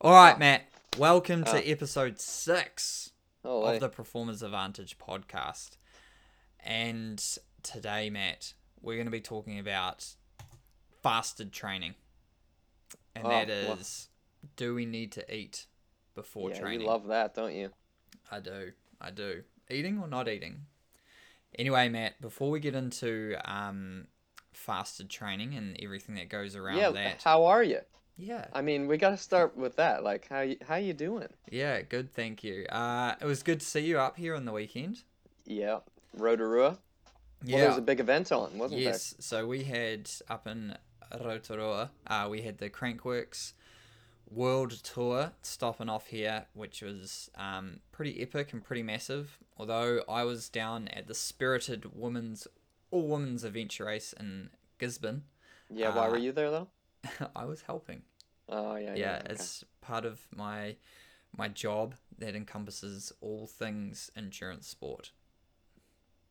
All right, Matt. Welcome to episode 6 of the Performer's Advantage podcast. And today, Matt, we're going to be talking about fasted training. And that is, do we need to eat before training? You love that, don't you? I do. Eating or not eating? Anyway, Matt, before we get into fasted training and everything that goes around that. How are you? Yeah. I mean, we got to start with that. Like, how you doing? Yeah, good, thank you. It was good to see you up here on the weekend. Yeah, Rotorua. Yeah. Well, there was a big event on, wasn't there? Yes, so we had, up in Rotorua, we had the Crankworks World Tour stopping off here, which was pretty epic and pretty massive. Although I was down at the spirited all-women's adventure race in Gisborne. Yeah, why were you there, though? I was helping. Oh, yeah. Yeah, okay. It's part of my job that encompasses all things endurance sport.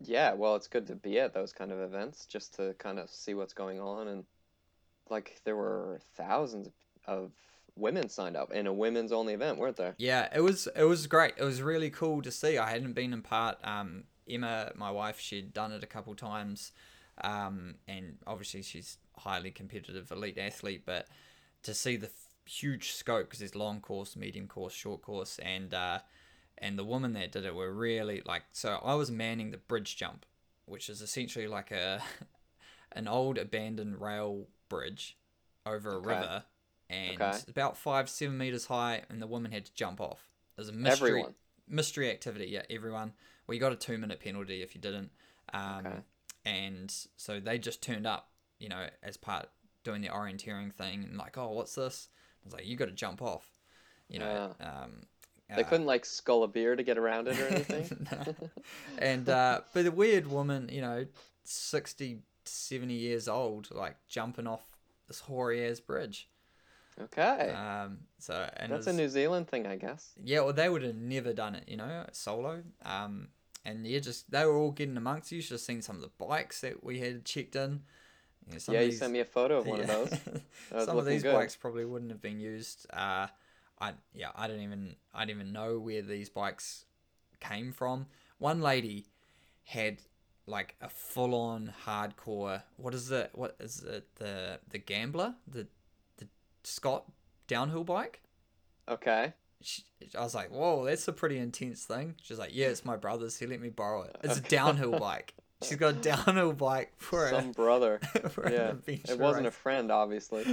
Yeah, well, it's good to be at those kind of events just to kind of see what's going on. And, like, there were thousands of women signed up in a women's-only event, weren't there? Yeah, it was great. It was really cool to see. I hadn't been in part. Emma, my wife, she'd done it a couple times. And obviously she's highly competitive elite athlete, but to see the huge scope, because there's long course, medium course, short course, and the woman that did it were really like, so I was manning the bridge jump, which is essentially like an old abandoned rail bridge over a river, and it's about 5-7 meters high, and the woman had to jump off. It was a mystery activity. Yeah, everyone. Well, you got a 2-minute penalty if you didn't. And so they just turned up, you know, as part doing the orienteering thing, and like, oh, what's this? I was like, you got to jump off, you know. They couldn't like scull a beer to get around it or anything. And but the weird woman, you know, 60, 70 years old, like jumping off this hoary ass bridge. Okay. So and that's a New Zealand thing, I guess. Yeah, well, they would have never done it, you know, solo. And they were all getting amongst you. You should have seen some of the bikes that we had checked in. You know, you sent me a photo of one of those. Some of these bikes probably wouldn't have been used. I didn't even know where these bikes came from. One lady had like a full-on hardcore. What is it? The Gambler, the Scott downhill bike. Okay. I was like, whoa, that's a pretty intense thing. She's like, yeah, it's my brother's. He let me borrow it. It's a downhill bike. She's got a downhill bike for some brother. For an adventure it wasn't race. A friend, obviously.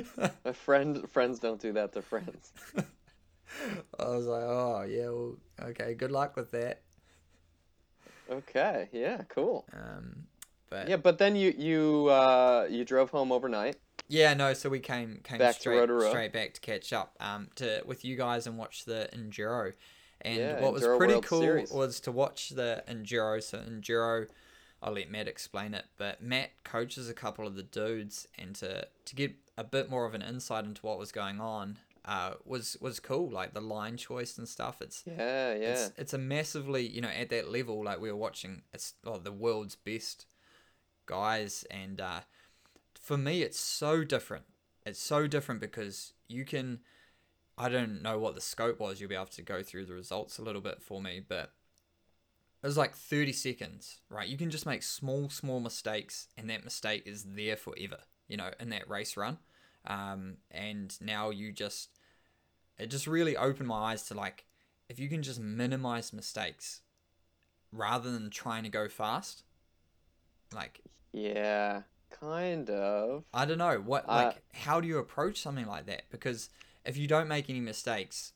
Friends don't do that to friends. I was like, oh yeah, well, okay. Good luck with that. Okay. Yeah. Cool. But then you drove home overnight. Yeah, no, so we came back straight back to catch up with you guys and watch the Enduro. And what was pretty cool was to watch the Enduro. So Enduro, I'll let Matt explain it, but Matt coaches a couple of the dudes, and to get a bit more of an insight into what was going on was cool, like the line choice and stuff. It's a massively, you know, at that level, like we were watching the world's best guys, and for me, it's so different. It's so different because you can... I don't know what the scope was. You'll be able to go through the results a little bit for me, but it was like 30 seconds, right? You can just make small mistakes, and that mistake is there forever, you know, in that race run. And now it just really opened my eyes to, like, if you can just minimize mistakes rather than trying to go fast, like... Yeah... Kind of. I don't know. How do you approach something like that? Because if you don't make any mistakes,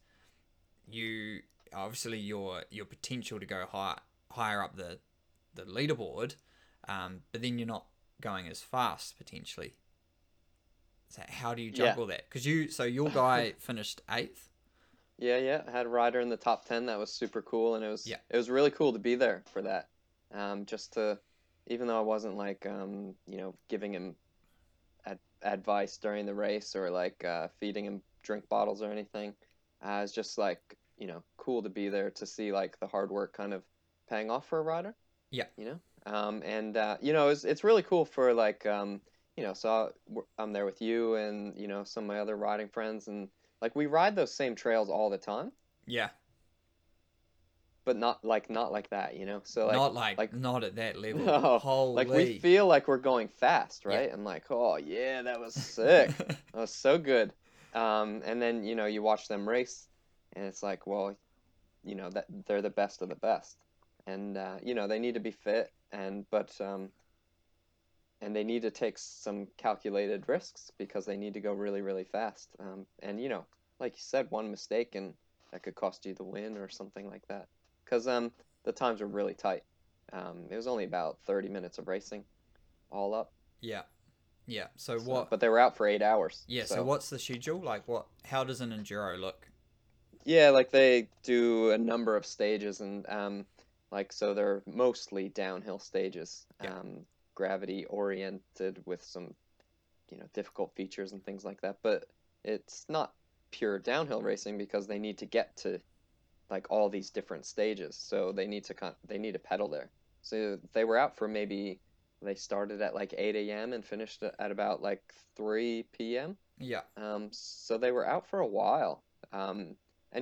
you obviously your potential to go higher up the leaderboard, but then you're not going as fast potentially. So how do you juggle that? Because your guy finished 8th. Yeah. I had a rider in the top 10. That was super cool, and it was really cool to be there for that. Just to. Even though I wasn't like, you know, giving him advice during the race or like feeding him drink bottles or anything, it's just like, you know, cool to be there to see like the hard work kind of paying off for a rider. Yeah. You know, you know, it's really cool for like, you know, so I'm there with you and, you know, some of my other riding friends, and Like, we ride those same trails all the time. Yeah. But not like that, you know? So not at that level. No. Holy. Like, we feel like we're going fast, right? Yeah. And like, oh yeah, that was sick. That was so good. And then, you know, you watch them race and it's like, well, you know, that they're the best of the best. And, you know, they need to be fit and they need to take some calculated risks because they need to go really, really fast. And, you know, like you said, one mistake and that could cost you the win or something like that. Because the times were really tight. It was only about 30 minutes of racing all up. Yeah. Yeah. So what... But they were out for 8 hours. Yeah. So what's the schedule? Like, what? How does an enduro look? Yeah, like, they do a number of stages. And, like, so they're mostly downhill stages. Yeah. Gravity-oriented with some, you know, difficult features and things like that. But it's not pure downhill racing because they need to get to... like all these different stages, so they need to pedal there. So they were out for maybe, they started at like 8 a.m. and finished at about like 3 p.m. Yeah. So they were out for a while. And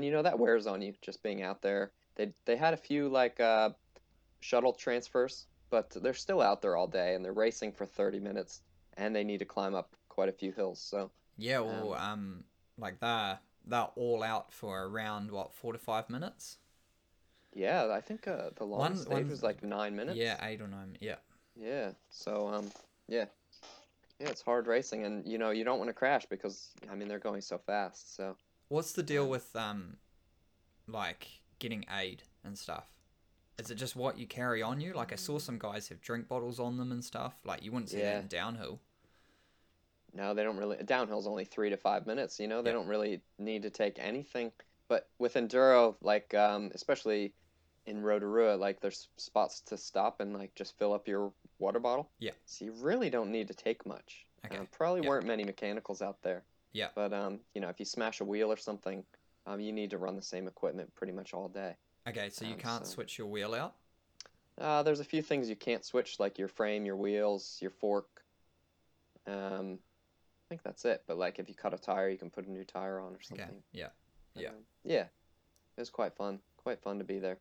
you know that wears on you just being out there. They had a few like shuttle transfers, but they're still out there all day and they're racing for 30 minutes and they need to climb up quite a few hills. So yeah, well, like that. They're all out for around, what, 4 to 5 minutes? Yeah, I think the longest stage was like 9 minutes. Yeah, 8 or 9, yeah. Yeah, so, yeah. Yeah, it's hard racing, and, you know, you don't want to crash because, I mean, they're going so fast, so. What's the deal with, like, getting aid and stuff? Is it just what you carry on you? Like, I saw some guys have drink bottles on them and stuff. Like, you wouldn't see that in downhill. No, they don't really. Downhill's only 3 to 5 minutes, you know? They don't really need to take anything. But with enduro, like, especially in Rotorua, like, there's spots to stop and, like, just fill up your water bottle. Yeah. So you really don't need to take much. Okay. Probably weren't many mechanicals out there. Yeah. But, you know, if you smash a wheel or something, you need to run the same equipment pretty much all day. Okay, so you can't switch your wheel out? There's a few things you can't switch, like your frame, your wheels, your fork. I think that's it. But like, if you cut a tire, you can put a new tire on or something. Okay. Yeah. Yeah. Yeah. It was quite fun. Quite fun to be there.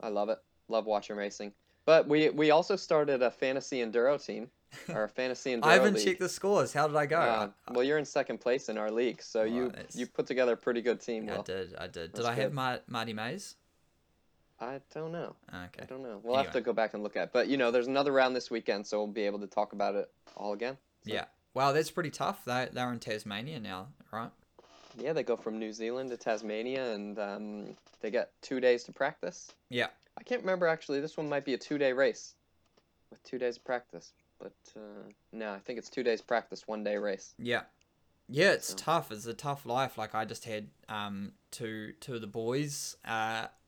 I love it. Love watching racing. But we also started a fantasy enduro team. Or a fantasy enduro I haven't checked the scores. How did I go? Well, you're in second place in our league. So you put together a pretty good team. I did. I did. Did I have Marty Mays? I don't know. Okay. I don't know. We'll have to go back and look at it. But, you know, there's another round this weekend. So we'll be able to talk about it all again. So. Yeah. Wow, that's pretty tough. They're in Tasmania now, right? Yeah, they go from New Zealand to Tasmania, and they get 2 days to practice. Yeah. I can't remember, actually. This one might be a 2-day race with 2 days of practice. But, no, I think it's 2 days practice, 1 day race. Yeah. Yeah, it's tough. It's a tough life. Like, I just had two of the boys.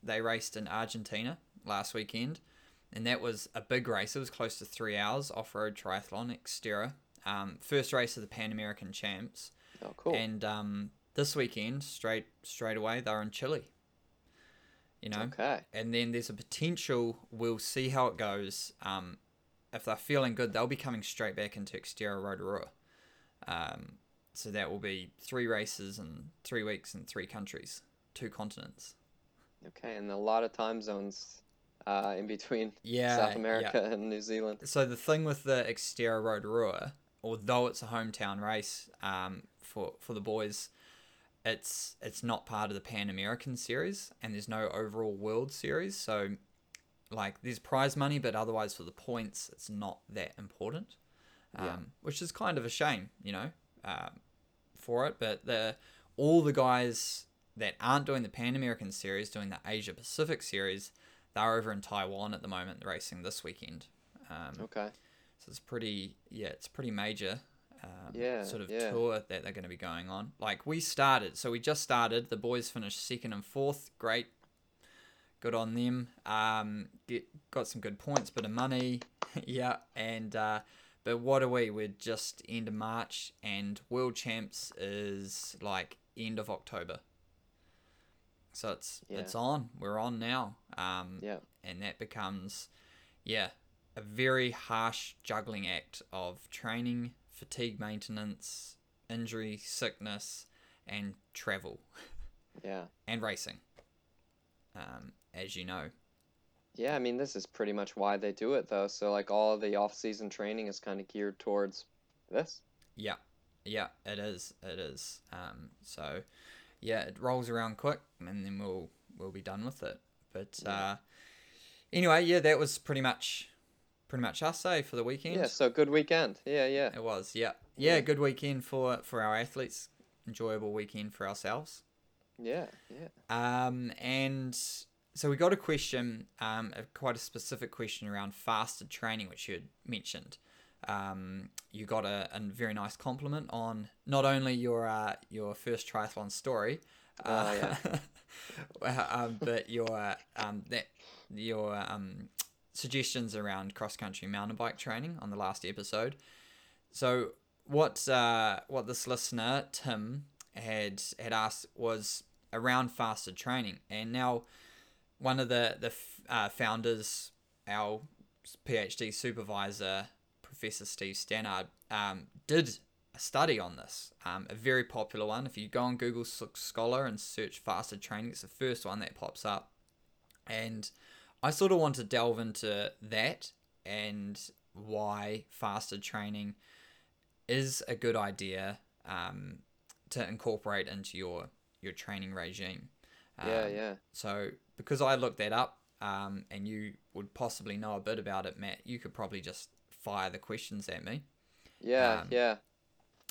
They raced in Argentina last weekend, and that was a big race. It was close to 3 hours, off-road triathlon, Xterra. First race of the Pan-American Champs. Oh, cool. And this weekend, straight away, they're in Chile. You know? Okay. And then there's a potential, we'll see how it goes. If they're feeling good, they'll be coming straight back into Xterra Rotorua. So that will be 3 races in 3 weeks in 3 countries, 2 continents. Okay, and a lot of time zones... in between South America and New Zealand. So the thing with the Xterra Rotorua, although it's a hometown race for the boys, it's not part of the Pan-American Series, and there's no overall World Series. So, like, there's prize money, but otherwise for the points, it's not that important, which is kind of a shame, you know, for it. But all the guys that aren't doing the Pan-American Series, doing the Asia-Pacific Series... They're over in Taiwan at the moment, racing this weekend. Okay. So it's pretty major tour that they're going to be going on. Like, we just started. The boys finished 2nd and 4th. Great. Good on them. Got some good points, bit of money. Yeah. And, but what are we? We're just end of March, and World Champs is, like, end of October. So it's on. We're on now. And that becomes, a very harsh juggling act of training, fatigue maintenance, injury, sickness, and travel. Yeah. And racing, as you know. Yeah, I mean, this is pretty much why they do it, though. So, like, all of the off-season training is kind of geared towards this. Yeah. Yeah, it is. It is. So, yeah, it rolls around quick, and then we'll be done with it. But anyway, yeah, that was pretty much us, eh, for the weekend. Yeah, so good weekend. Yeah, yeah. It was, yeah. Yeah, good weekend for our athletes. Enjoyable weekend for ourselves. Yeah, yeah. And so we got a question, quite a specific question around fasted training, which you had mentioned. You got a very nice compliment on not only your first triathlon story, but your suggestions around cross-country mountain bike training on the last episode. So what this listener, Tim, had asked was around fasted training. And now one of the founders, our PhD supervisor, Professor Steve Stannard, did a study on this, a very popular one. If you go on Google Scholar and search fasted training, it's the first one that pops up. And I sort of want to delve into that and why fasted training is a good idea to incorporate into your training regime. Yeah. So because I looked that up, and you would possibly know a bit about it, Matt, you could probably just fire the questions at me. Yeah.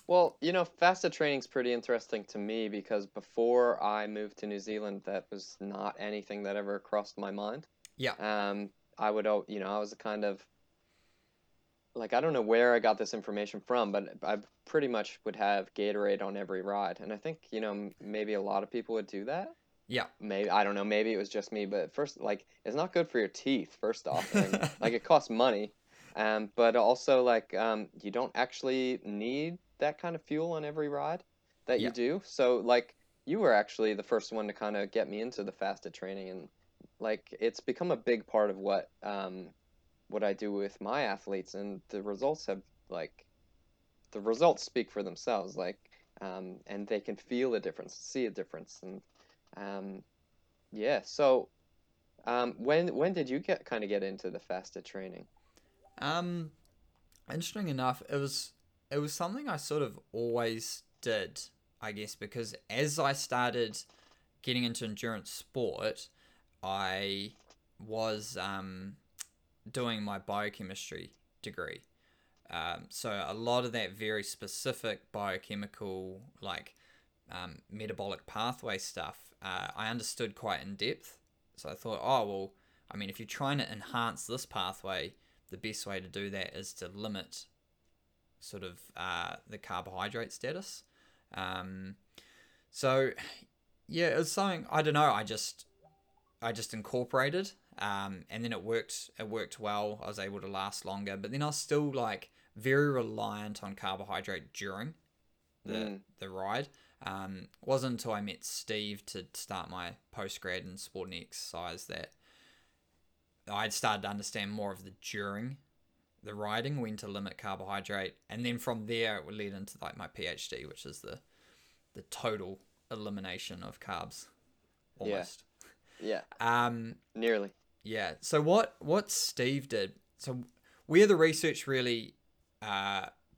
Well, you know, fasted training's pretty interesting to me because before I moved to New Zealand, that was not anything that ever crossed my mind. Yeah. I was a kind of, like, I don't know where I got this information from, but I pretty much would have Gatorade on every ride. And I think, you know, maybe a lot of people would do that. Yeah. Maybe, I don't know, maybe it was just me, but first, like, it's not good for your teeth, first off. And, like, it costs money. But also, like, you don't actually need that kind of fuel on every ride that you do. So, like, you were actually the first one to kind of get me into the fasted training. And, like, it's become a big part of what I do with my athletes, and the results speak for themselves, like, and they can feel a difference, see a difference. And, when did you get into the fasted training? Interesting enough, it was something I sort of always did, I guess, because as I started getting into endurance sport, I was, doing my biochemistry degree. So a lot of that very specific biochemical, like, metabolic pathway stuff, I understood quite in depth. So I thought, if you're trying to enhance this pathway, the best way to do that is to limit sort of the carbohydrate status. So yeah, it was something, I don't know, I just incorporated. And then it worked well. I was able to last longer, but then I was still, like, very reliant on carbohydrate during the ride. It wasn't until I met Steve to start my post-grad in sport and exercise that I'd started to understand more of the during the riding, when to limit carbohydrate. And then from there it would lead into, like, my PhD, which is the total elimination of carbs almost. Yeah. Nearly. Yeah. So what Steve did, so where the research really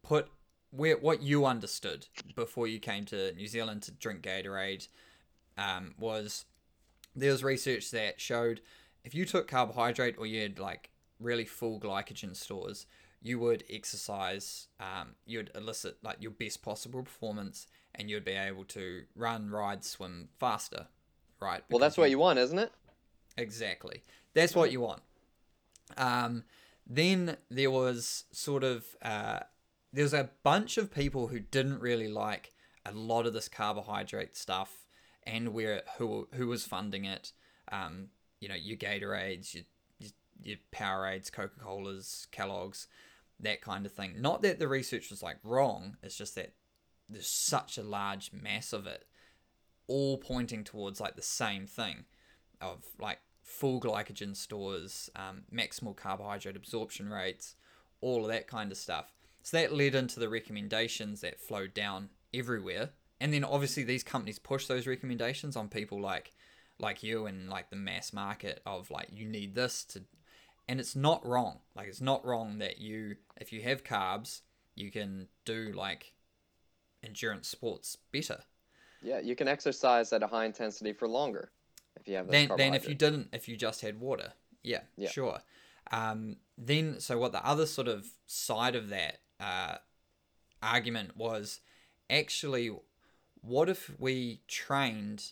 put where what you understood before you came to New Zealand to drink Gatorade, was there was research that showed if you took carbohydrate or you had, like, really full glycogen stores, you would exercise, you'd elicit, like, your best possible performance, and you'd be able to run, ride, swim faster, right? Well, that's what you want, isn't it? Exactly. That's what you want. Then there was sort of, there's a bunch of people who didn't really like a lot of this carbohydrate stuff and who was funding it. You know, your Gatorades, your Powerades, Coca-Colas, Kellogg's, that kind of thing. Not that the research was, like, wrong. It's just that there's such a large mass of it, all pointing towards, like, the same thing of, like, full glycogen stores, maximal carbohydrate absorption rates, all of that kind of stuff. So that led into the recommendations that flowed down everywhere And then obviously these companies push those recommendations on people like you and like the mass market of like, you need this to, and it's not wrong. Like it's not wrong that you, if you have carbs, you can do like endurance sports better. Yeah. You can exercise at a high intensity for longer if you have that than if you didn't, if you just had water. Yeah, yeah. Sure. Then, so what the other sort of side of that argument was actually, what if we trained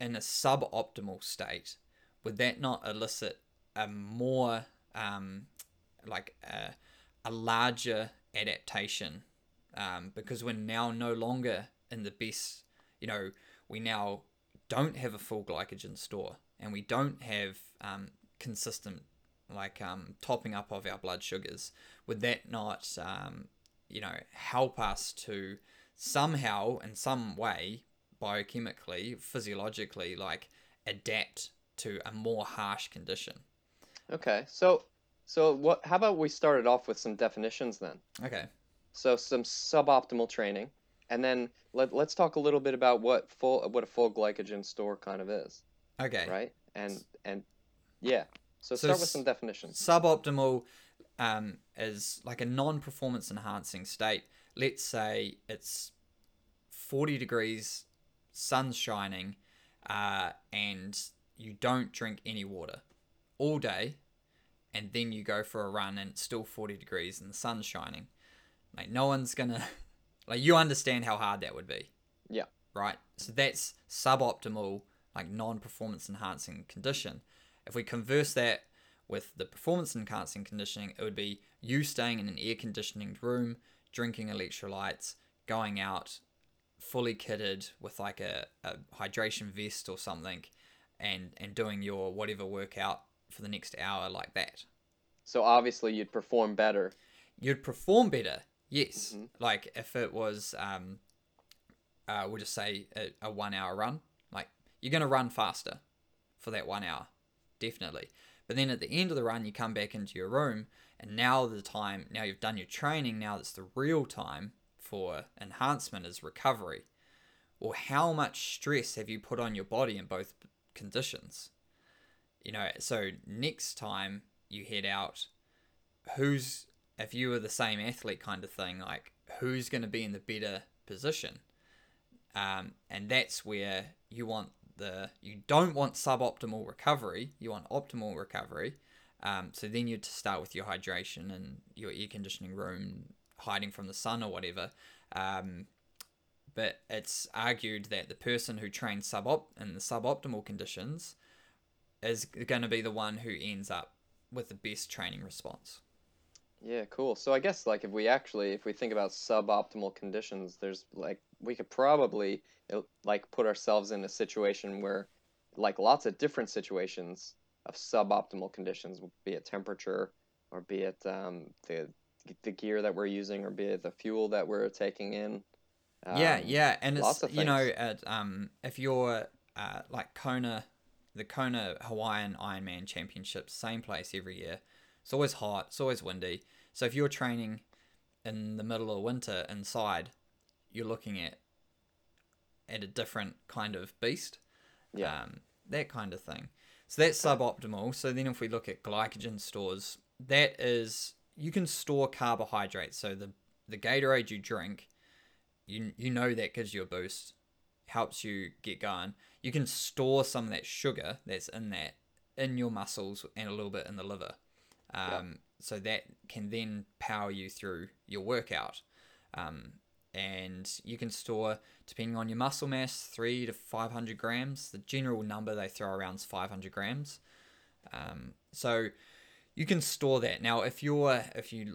in a suboptimal state? Would that not elicit a more, like a larger adaptation? Because we're now no longer in the best, you know, we now don't have a full glycogen store and we don't have consistent topping up of our blood sugars. Would that not, help us to somehow in some way, biochemically, physiologically, like adapt to a more harsh condition? Okay. So what, how about we started off with some definitions then? Okay. So some suboptimal training, and then let's talk a little bit about what a full glycogen store kind of is. Okay. Right. And yeah. So start with some definitions. Suboptimal is like a non-performance enhancing state. Let's say it's 40 degrees, sun's shining, and you don't drink any water all day, and then you go for a run and it's still 40 degrees and the sun's shining. Like no one's gonna, like you understand how hard that would be. Yeah. Right? So that's suboptimal, like non-performance enhancing condition. If we converse that with the performance enhancing conditioning, it would be you staying in an air conditioning room, drinking electrolytes, going out fully kitted with like a hydration vest or something and doing your whatever workout for the next hour like that. So obviously you'd perform better. You'd perform better, yes. Mm-hmm. Like if it was, we'll just say a 1 hour run, like you're going to run faster for that 1 hour. Definitely. But then at the end of the run, you come back into your room and now you've done your training. Now that's the real time for enhancement is recovery. Or how much stress have you put on your body in both conditions? So next time you head out, if you were the same athlete kind of thing, like who's going to be in the better position? And that's where you want you don't want suboptimal recovery, you want optimal recovery. So then you start with your hydration and your air conditioning room, hiding from the sun or whatever. But it's argued that the person who trains in the suboptimal conditions is going to be the one who ends up with the best training response. Yeah, cool. So I guess like if we think about suboptimal conditions, there's like we could probably like put ourselves in a situation where like lots of different situations of suboptimal conditions, be it temperature or be it the gear that we're using or be it the fuel that we're taking in. Yeah. And it's, if you're like the Kona Hawaiian Ironman Championship, same place every year. It's always hot. It's always windy. So if you're training in the middle of winter inside, you're looking at a different kind of beast. Yeah. That kind of thing. So that's suboptimal. So then if we look at glycogen stores, that is, you can store carbohydrates. So the Gatorade you drink, you know that gives you a boost, helps you get going. You can store some of that sugar that's in your muscles and a little bit in the liver. Yep. So that can then power you through your workout. And you can store, depending on your muscle mass, 300 to 500 grams. The general number they throw around is 500 grams. So you can store that. Now, if you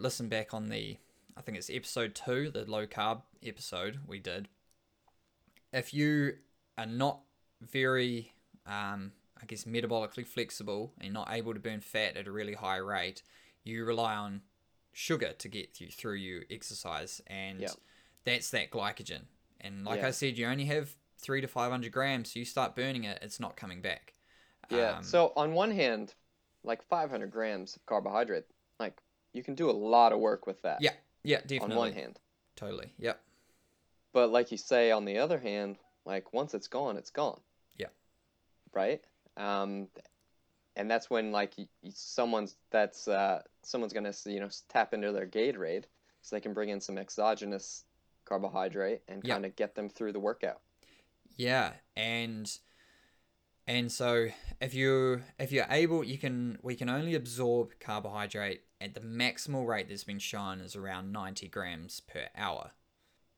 listen back on I think it's episode 2, the low carb episode we did, if you are not very, metabolically flexible and not able to burn fat at a really high rate, you rely on sugar to get you through your exercise. And yep. That's that glycogen. And like I said, you only have 300 to 500 grams. So you start burning it, it's not coming back. Yeah. So on one hand, like 500 grams of carbohydrate, like you can do a lot of work with that. Yeah. Yeah, definitely. On one hand. Totally. Yep. But like you say, on the other hand, like once it's gone, it's gone. Yeah. Right. And that's when like someone's going to, you know, tap into their Gatorade so they can bring in some exogenous carbohydrate and kind of get them through the workout. Yeah. And so if you're able, we can only absorb carbohydrate at the maximal rate that's been shown is around 90 grams per hour.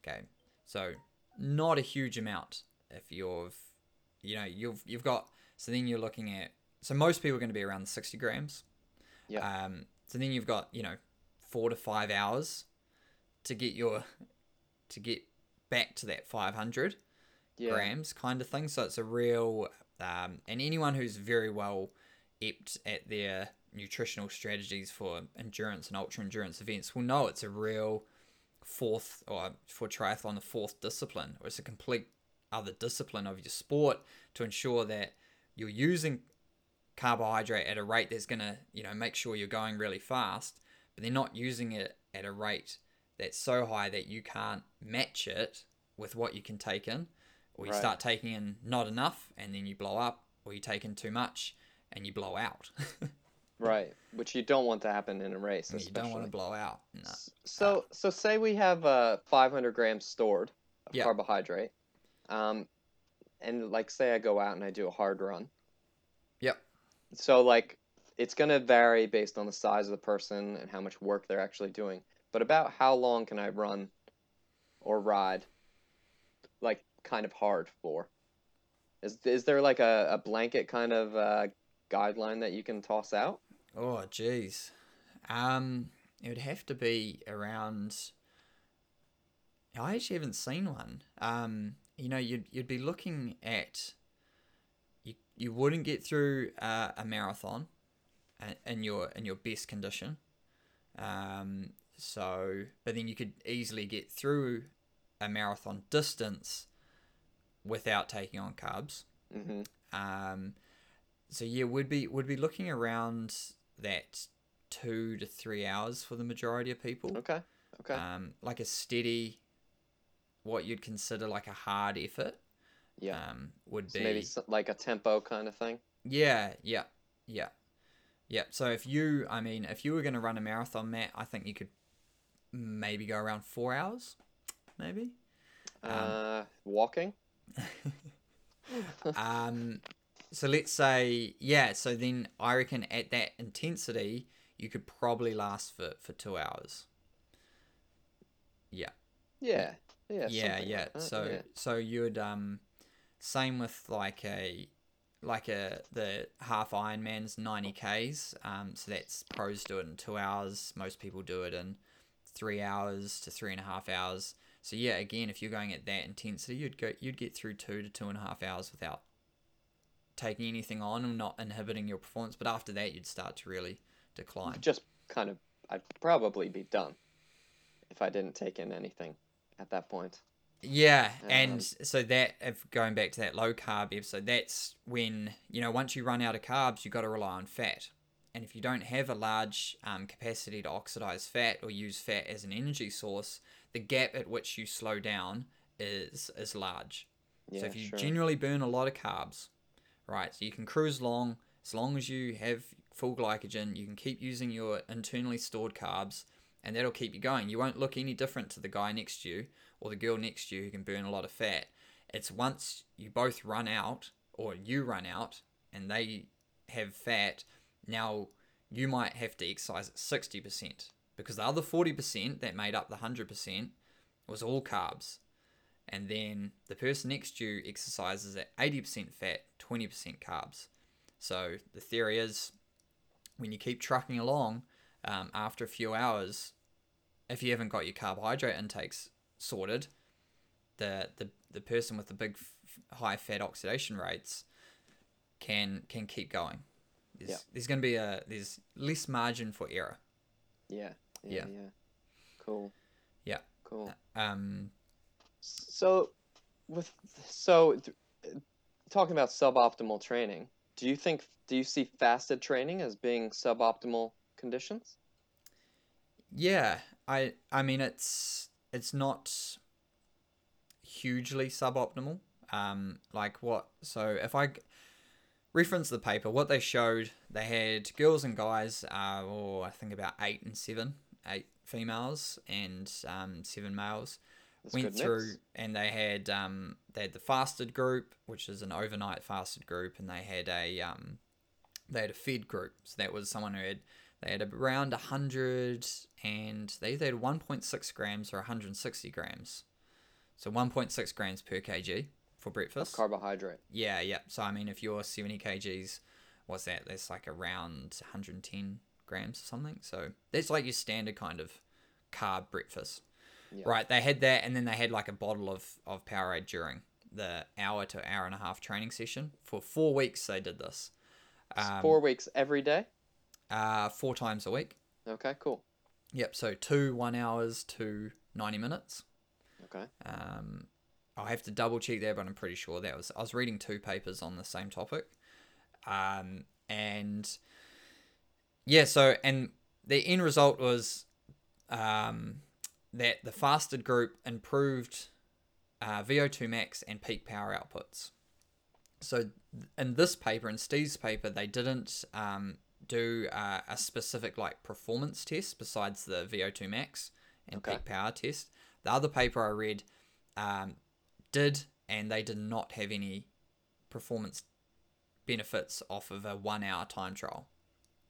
Okay. So not a huge amount if so most people are going to be around 60 grams. Yeah. So then you've got, 4 to 5 hours to get back to that 500 grams kind of thing. So it's a real, and anyone who's very well apt at their nutritional strategies for endurance and ultra endurance events will know it's a real fourth, or for triathlon, the fourth discipline, or it's a complete other discipline of your sport to ensure that you're using carbohydrate at a rate that's going to, make sure you're going really fast, but they're not using it at a rate that's so high that you can't match it with what you can take in, or you start taking in not enough and then you blow up, or you take in too much and you blow out. Right, which you don't want to happen in a race. Especially. You don't want to blow out. No. So say we have 500 grams stored of carbohydrate, and like say I go out and I do a hard run. Yep. So like it's going to vary based on the size of the person and how much work they're actually doing. But about how long can I run or ride like kind of hard for? Is there like a blanket kind of guideline that you can toss out? Oh, geez. It would have to be around... I actually haven't seen one. You'd be looking at... You wouldn't get through a marathon in your best condition. But then you could easily get through a marathon distance without taking on carbs. Mm-hmm. Would be looking around that 2 to 3 hours for the majority of people. Okay. Like a steady, what you'd consider like a hard effort. Yeah. Would be maybe like a tempo kind of thing. Yeah. So if you were going to run a marathon, Matt, I think you could maybe go around 4 hours, maybe. Walking. So let's say, so then I reckon at that intensity, you could probably last for 2 hours. Yeah. Like so you'd, same with the half Ironman's 90Ks. So that's pros do it in 2 hours. Most people do it in 3 hours to 3.5 hours. So yeah, again, if you're going at that intensity, you'd get through 2 to 2.5 hours without taking anything on and not inhibiting your performance. But after that, you'd start to really decline. Just kind of, I'd probably be done if I didn't take in anything at that point. Yeah. And so that, if going back to that low carb episode, that's when, once you run out of carbs, you got to rely on fat. And if you don't have a large capacity to oxidize fat or use fat as an energy source, the gap at which you slow down is large. Yeah, so if you generally burn a lot of carbs, right? So you can cruise along as long as you have full glycogen. You can keep using your internally stored carbs, and that'll keep you going. You won't look any different to the guy next to you or the girl next to you who can burn a lot of fat. It's once you both run out, or you run out and they have fat, now you might have to exercise at 60% because the other 40% that made up the 100% was all carbs. And then the person next to you exercises at 80% fat, 20% carbs. So the theory is when you keep trucking along, after a few hours, if you haven't got your carbohydrate intakes sorted, the person with the big high fat oxidation rates can keep going. There's going to be there's less margin for error. Yeah. Cool. Talking about suboptimal training, do you see fasted training as being suboptimal conditions? Yeah, I mean it's not hugely suboptimal. So if I reference the paper, what they showed, they had girls and guys, I think about 8 and 7, 8 females and 7 males. That's went through mix. And they had the fasted group, which is an overnight fasted group, and they had a fed group. So that was someone who had around 100, and they either had 1.6 grams or 160 grams. So 1.6 grams per kg for breakfast. Of carbohydrate. Yeah. So I mean, if you're 70 kgs, what's that? That's like around 110 grams or something. So that's like your standard kind of carb breakfast. Yeah. Right, they had that, and then they had like a bottle of Powerade during the hour to hour and a half training session. For 4 weeks they did this. 4 weeks every day? 4 times a week. Okay, cool. Yep, so 2 1-hours, 2 90 minutes. Okay. I'll have to double check there, but I'm pretty sure I was reading 2 papers on the same topic. And the end result was that the fasted group improved VO2 max and peak power outputs. So in this paper, in Steve's paper, they didn't do a specific like performance test besides the VO2 max and peak power test. The other paper I read they did not have any performance benefits off of a 1-hour time trial.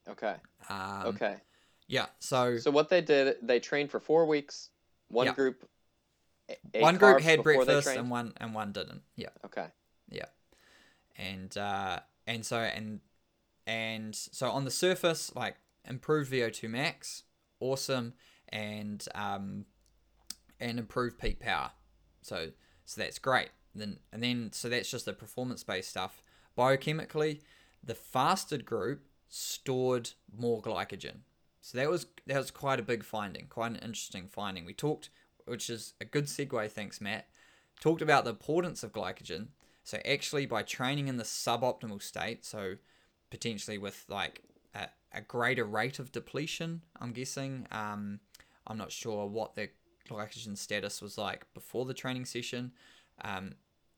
Okay. Okay. Yeah, so what they did, they trained for 4 weeks. One group had breakfast and one didn't. Yeah. Okay. Yeah. And so on the surface, like improved VO2 max, awesome, and improved peak power. So that's great. Then that's just the performance-based stuff. Biochemically, the fasted group stored more glycogen. So that was quite a big finding, quite an interesting finding. We talked, which is a good segue, thanks Matt, talked about the importance of glycogen. So actually by training in the suboptimal state, so potentially with like a greater rate of depletion, I'm guessing. I'm not sure what the glycogen status was like before the training session.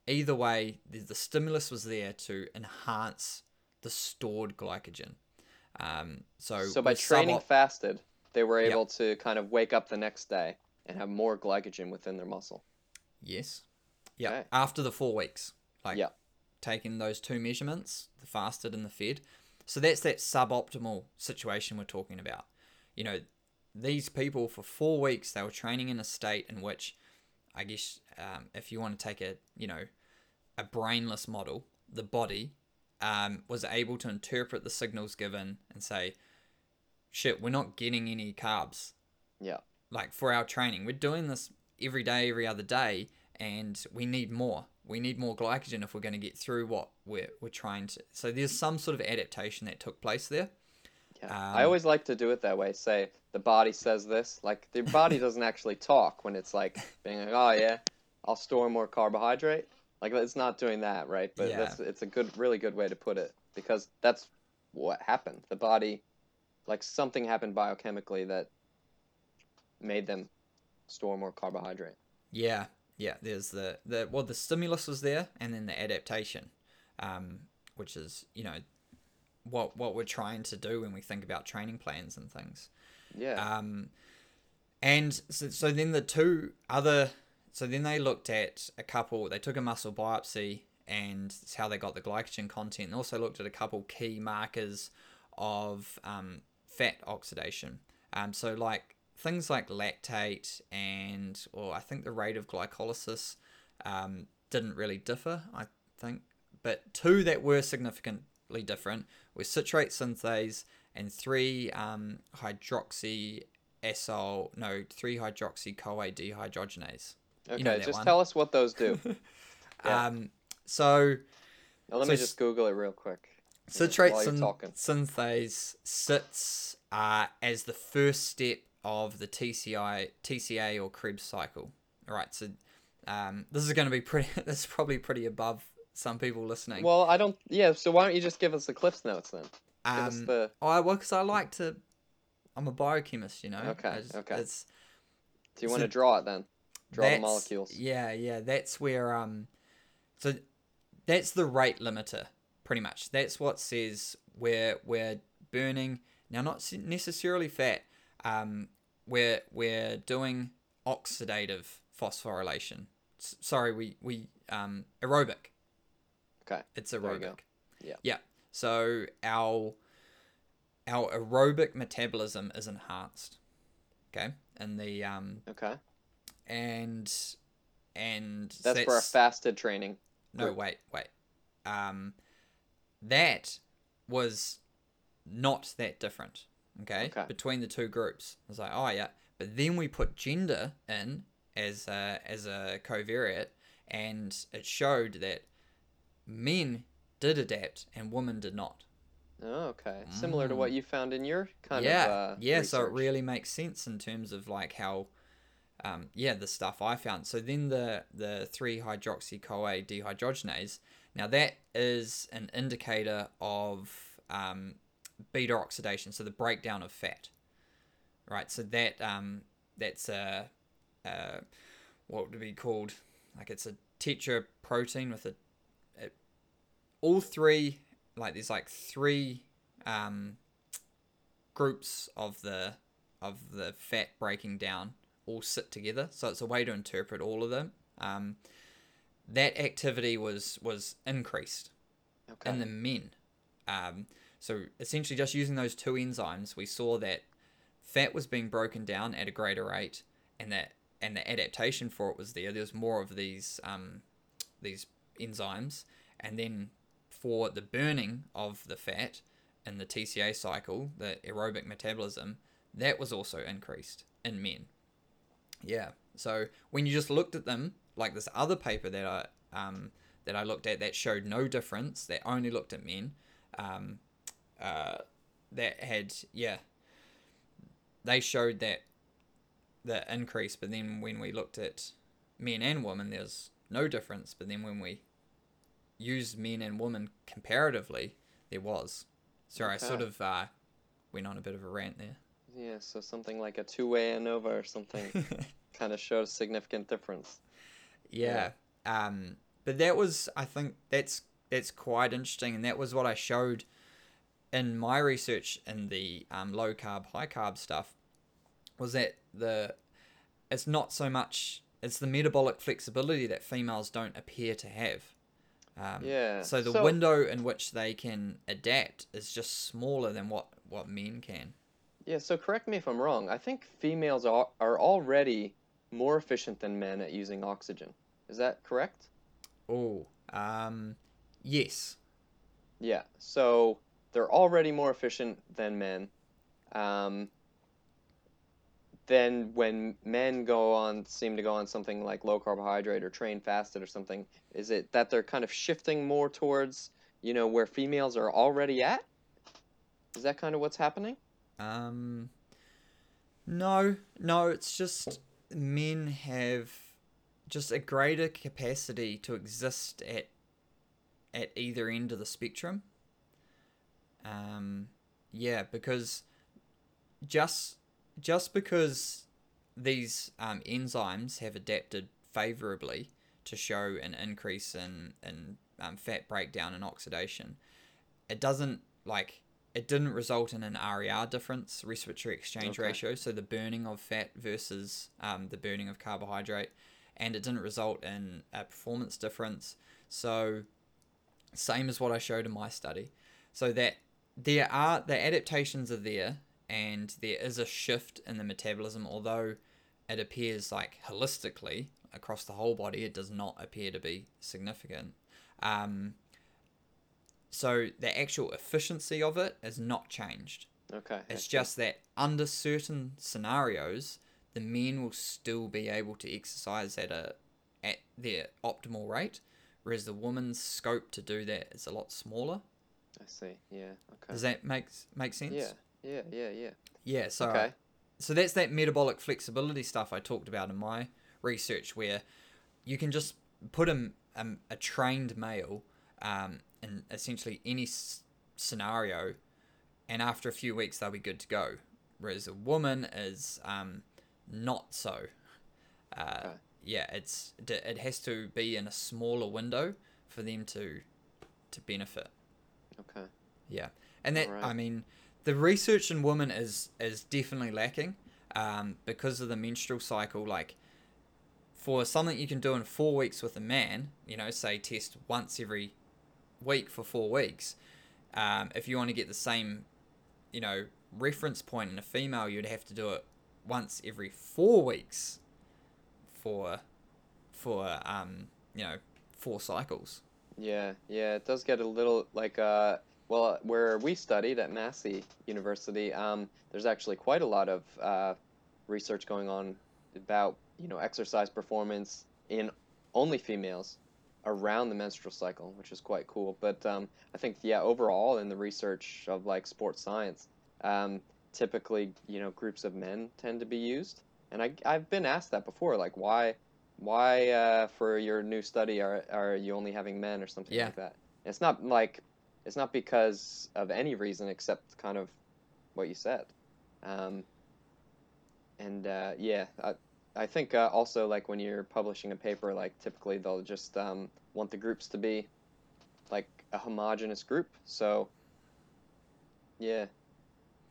Either way, the stimulus was there to enhance the stored glycogen. So by training fasted, they were able to kind of wake up the next day and have more glycogen within their muscle. Yes. Yeah. Okay. After the 4 weeks, taking those 2 measurements, the fasted and the fed. So that's that suboptimal situation we're talking about. You know, these people for 4 weeks, they were training in a state in which, I guess, if you want to take a brainless model, the body was able to interpret the signals given and say, shit, we're not getting any carbs. Yeah. Like for our training, we're doing this every day, every other day, and we need more. We need more glycogen if we're going to get through what we're trying to. So there's some sort of adaptation that took place there. Yeah. I always like to do it that way. Say the body says this, like the body doesn't actually talk when it's like being like, oh yeah, I'll store more carbohydrate. Like, it's not doing that, right? But it's a really good way to put it, because that's what happened. The body, like something happened biochemically that made them store more carbohydrate. Yeah. There's the stimulus was there, and then the adaptation, which is, you know, what we're trying to do when we think about training plans and things. Yeah. And so then the 2 other. So then they looked at a couple, they took a muscle biopsy, and it's how they got the glycogen content. They also looked at a couple key markers of fat oxidation. So like things like lactate or I think the rate of glycolysis didn't really differ, I think. But 2 that were significantly different were citrate synthase and 3 hydroxy-CoA dehydrogenase. Okay, you know just one. Tell us what those do. Yeah. Let me just Google it real quick. Citrate synthase sits as the first step of the TCA or Krebs cycle. All right, so this is going to be pretty. That's probably pretty above some people listening. Well, I don't. Yeah, so why don't you just give us the Cliff's Notes then? Because I like to. I'm a biochemist, you know. Okay. Do you want to draw it then? Driver molecules. Yeah. That's where, so that's the rate limiter, pretty much. That's what says we're burning. Now, not necessarily fat. We're doing oxidative phosphorylation. Sorry, aerobic. Okay. It's aerobic. Yeah. So our aerobic metabolism is enhanced. Okay. And the okay. And that's for a fasted training. No, wait. That was not that different. Okay. Between the two groups, I was like, oh yeah. But then we put gender in as a covariate, and it showed that men did adapt and women did not. Oh, okay. Similar to what you found in your kind of research. So it really makes sense in terms of like how, the stuff I found. So then the 3-hydroxy-CoA dehydrogenase. Now that is an indicator of beta oxidation, so the breakdown of fat. Right. So that that's a what would it be called? Like it's a tetra protein with all three. Like there's like three groups of the fat breaking down all sit together, so it's a way to interpret all of them. That activity was increased in the men. So essentially, just using those two enzymes, we saw that fat was being broken down at a greater rate, and the adaptation for it was there. There's more of these enzymes, and then for the burning of the fat in the TCA cycle, the aerobic metabolism, that was also increased in men. Yeah. So when you just looked at them, like this other paper that I looked at that showed no difference, that only looked at men, that had, they showed that the increase, but then when we looked at men and women, there's no difference. But then when we used men and women comparatively, there was. Sorry, I sort of went on a bit of a rant there. Yeah, so something like a two-way ANOVA or something kind of showed a significant difference. Yeah. But that was, I think, that's quite interesting, and that was what I showed in my research in the low-carb, high-carb stuff, was that it's not so much, it's the metabolic flexibility that females don't appear to have. So the window in which they can adapt is just smaller than what men can. Yeah, so correct me if I'm wrong. I think females are already more efficient than men at using oxygen. Is that correct? Oh, yes. Yeah, so they're already more efficient than men. Then when men seem to go on something like low carbohydrate or train fasted or something, is it that they're kind of shifting more towards, where females are already at? Is that kind of what's happening? No, it's just men have just a greater capacity to exist at either end of the spectrum. Because just because these enzymes have adapted favorably to show an increase in fat breakdown and oxidation, it didn't result in an RER difference, respiratory exchange ratio, so the burning of fat versus the burning of carbohydrate, and it didn't result in a performance difference. So same as what I showed in my study. So that the adaptations are there, and there is a shift in the metabolism, although it appears like holistically across the whole body, it does not appear to be significant. So the actual efficiency of it is not changed. Okay. It's just that under certain scenarios, the men will still be able to exercise at their optimal rate, whereas the woman's scope to do that is a lot smaller. I see. Yeah. Okay. Does that make sense? Yeah. Yeah, so so that's that metabolic flexibility stuff I talked about in my research, where you can just put a trained male in essentially any scenario, and after a few weeks they'll be good to go, whereas a woman is not so. yeah, it has to be in a smaller window for them to benefit. Okay. Yeah, and that, right. I mean, the research in women is definitely lacking, because of the menstrual cycle. Like, for something you can do in 4 weeks with a man, you know, say test once every week for 4 weeks. If you want to get the same, you know, reference point in a female, you'd have to do it once every 4 weeks for you know, 4 cycles. Yeah, it does get a little like, well, where we studied at Massey University, there's actually quite a lot of research going on about, you know, exercise performance in only females around the menstrual cycle, which is quite cool. But I think, yeah, overall in the research of like sports science, typically, you know, groups of men tend to be used. And I've been asked that before, like, why for your new study are you only having men or something like that? And it's not like, it's not because of any reason except kind of what you said. I think also, like, when you're publishing a paper, like, typically they'll just want the groups to be like a homogenous group. So yeah,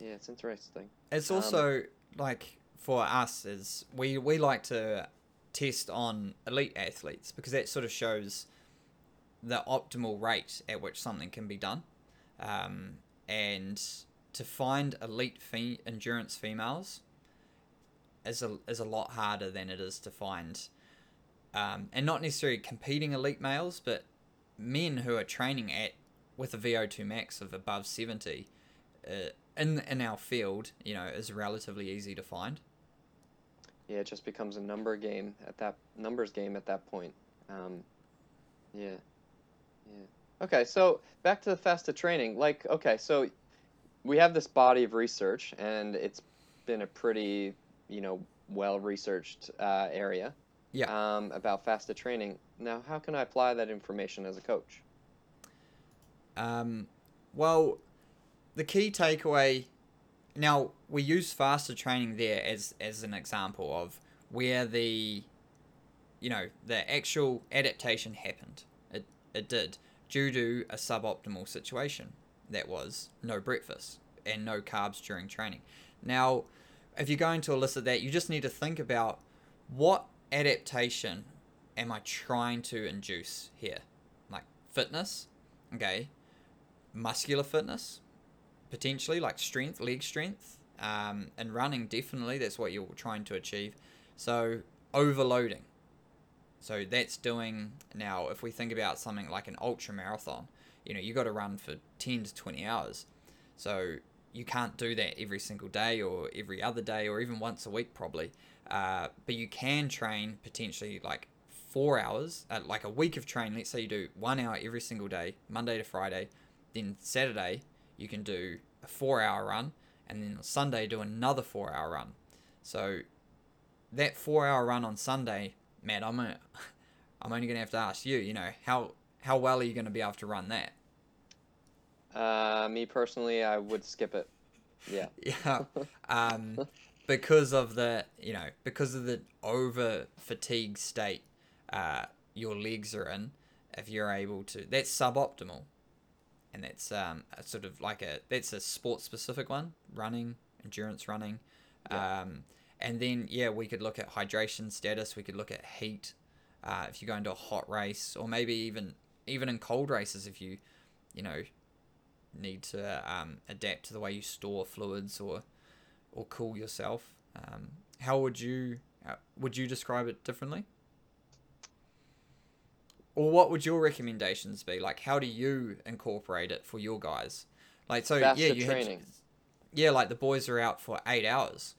it's interesting. It's also like, for us, is we like to test on elite athletes because that sort of shows the optimal rate at which something can be done. And to find elite endurance females is a lot harder than it is to find, and not necessarily competing elite males, but men who are training at with a VO2 max of above 70 in our field, you know, is relatively easy to find. Yeah, it just becomes a numbers game at that point. Okay, so back to the FASTA training. Like, okay, so we have this body of research, and it's been a pretty, you know, well-researched area. Yeah. About FASTA training. Now, how can I apply that information as a coach? Well, the key takeaway. Now, we use FASTA training there as an example of where the, you know, the actual adaptation happened. It did, due to a suboptimal situation. That was no breakfast and no carbs during training. Now, if you're going to elicit that, you just need to think about, what adaptation am I trying to induce here? Like fitness, okay, muscular fitness, potentially, like strength, leg strength, and running, definitely, that's what you're trying to achieve. So, overloading. So that's doing, now, if we think about something like an ultra marathon, you know, you got to run for 10 to 20 hours. So you can't do that every single day or every other day or even once a week probably. But you can train potentially like 4 hours, like a week of training. Let's say you do 1 hour every single day, Monday to Friday. Then Saturday, you can do a 4-hour run. And then Sunday, do another 4-hour run. So that 4-hour run on Sunday, man, I'm only going to have to ask you, you know, how well are you going to be able to run that? Me personally, I would skip it. Yeah. Yeah. Because of the over fatigue state your legs are in, if you're able to, that's suboptimal. And that's that's a sport specific one, running, endurance running. Yeah. And then, yeah, we could look at hydration status. We could look at heat. If you go into a hot race, or maybe even in cold races, if you need to adapt to the way you store fluids or cool yourself. How would you describe it differently? Or what would your recommendations be? Like, how do you incorporate it for your guys? Like, so that's the training. Like the boys are out for 8 hours.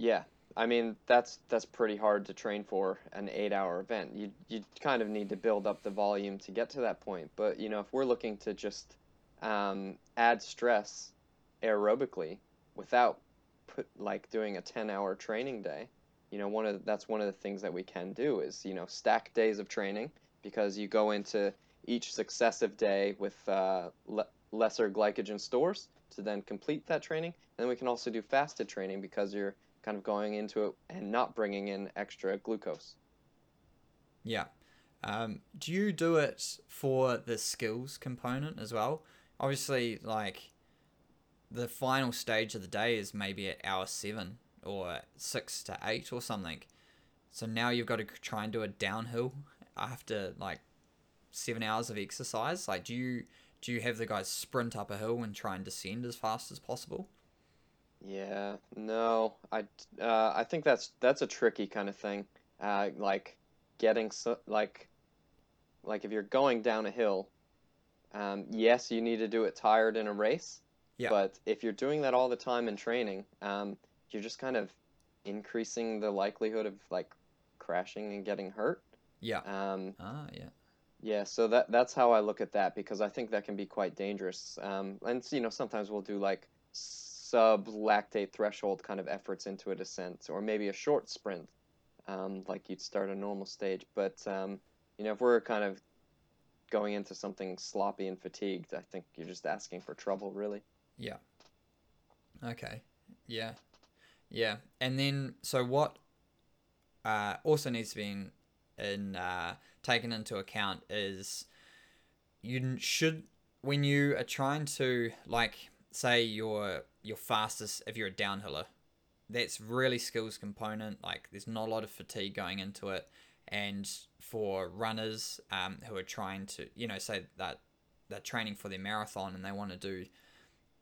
Yeah, I mean, that's pretty hard to train for an 8-hour event. You kind of need to build up the volume to get to that point. But, you know, if we're looking to just add stress aerobically without doing a 10-hour training day, you know, that's one of the things that we can do is, you know, stack days of training, because you go into each successive day with lesser glycogen stores to then complete that training. And then we can also do fasted training because you're kind of going into it and not bringing in extra glucose. Yeah. Do you do it for the skills component as well? Obviously, like, the final stage of the day is maybe at hour 7 or 6 to 8 or something. So now you've got to try and do a downhill after, like, 7 hours of exercise. Like, do you have the guys sprint up a hill and try and descend as fast as possible? Yeah, no. I think that's a tricky kind of thing. Like if you're going down a hill, yes, you need to do it tired in a race. Yeah. But if you're doing that all the time in training, you're just kind of increasing the likelihood of, like, crashing and getting hurt. Yeah. Yeah, so that's how I look at that, because I think that can be quite dangerous. And, you know, sometimes we'll do, like, sub-lactate threshold kind of efforts into a descent, or maybe a short sprint, like you'd start a normal stage. But, you know, if we're kind of going into something sloppy and fatigued, I think you're just asking for trouble, really. Yeah. Okay. Yeah. Yeah. And then, so what also needs to be taken into account is you should, when you are trying to, like, say your fastest, if you're a downhiller, that's really skills component. Like, there's not a lot of fatigue going into it. And for runners who are trying to, you know, say that they're training for their marathon and they want to do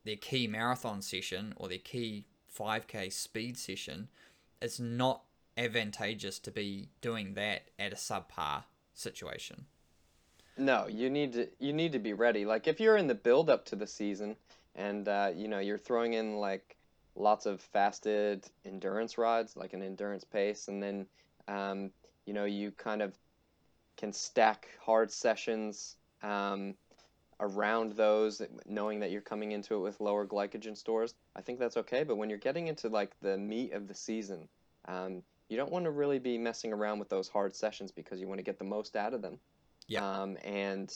their key marathon session or their key 5K speed session, it's not advantageous to be doing that at a subpar situation. No, you need to be ready. Like, if you're in the build up to the season and you know, you're throwing in, like, lots of fasted endurance rides, like an endurance pace, and then you know, you kind of can stack hard sessions around those, knowing that you're coming into it with lower glycogen stores, I think that's okay. But when you're getting into, like, the meat of the season, you don't want to really be messing around with those hard sessions, because you want to get the most out of them. Yeah. And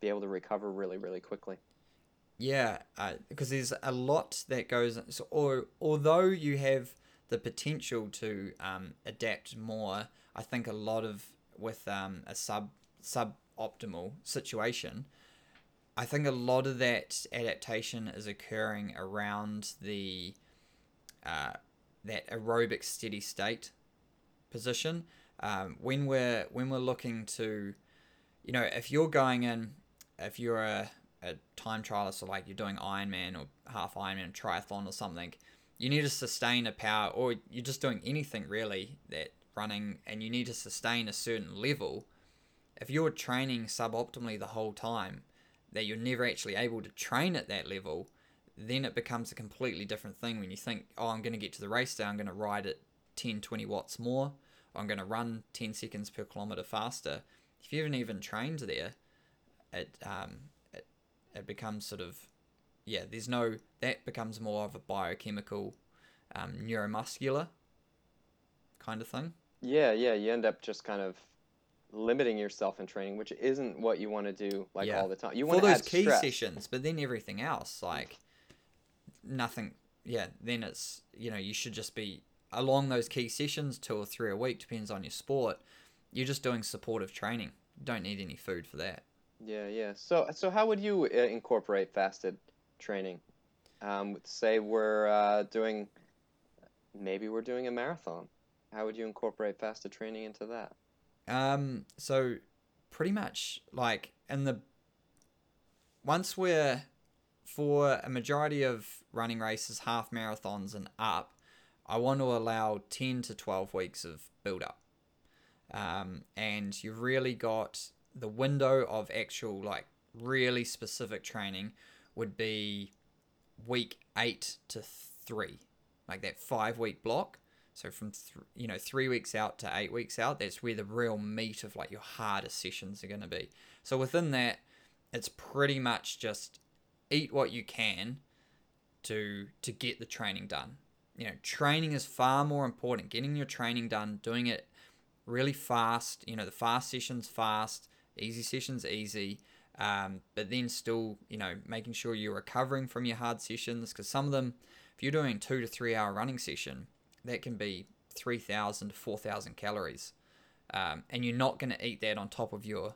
be able to recover really, really quickly. Yeah, because there's a lot that goes. So, although you have the potential to adapt more, I think a lot of with a suboptimal situation, I think a lot of that adaptation is occurring around the that aerobic steady state position. When we're looking to, you know, if you're going in, if you're a time trialist, so, like, you're doing Ironman or half Ironman triathlon or something, you need to sustain a power, or you're just doing anything really that running, and you need to sustain a certain level. If you're training suboptimally the whole time, that you're never actually able to train at that level, then it becomes a completely different thing when you think, oh, I'm going to get to the race day, I'm going to ride at 10, 20 watts more, I'm going to run 10 seconds per kilometer faster. If you haven't even trained there, it becomes sort of, yeah, there's no, that becomes more of a biochemical, neuromuscular kind of thing. Yeah, you end up just kind of limiting yourself in training, which isn't what you want to do, like, yeah, all the time. You want to add stress for those key sessions, but then everything else, like, nothing. Yeah, then it's, you know, you should just be along those key sessions, 2 or 3 a week, depends on your sport. You're just doing supportive training. You don't need any food for that. Yeah. So how would you incorporate fasted training? Say we're doing a marathon. How would you incorporate fasted training into that? So pretty much, like, once we're, for a majority of running races, half marathons and up, I want to allow 10 to 12 weeks of build up. And you've really got the window of actual, like, really specific training would be week 8 to 3, like that 5-week block. So from 3 weeks out to 8 weeks out, that's where the real meat of, like, your hardest sessions are going to be. So within that, it's pretty much just eat what you can to get the training done. You know, training is far more important. Getting your training done, doing it really fast. You know, the fast sessions fast, easy sessions easy. But then still, you know, making sure you're recovering from your hard sessions, because some of them, if you're doing 2 to 3 hour running session, that can be 3,000 to 4,000 calories. And you're not going to eat that on top of your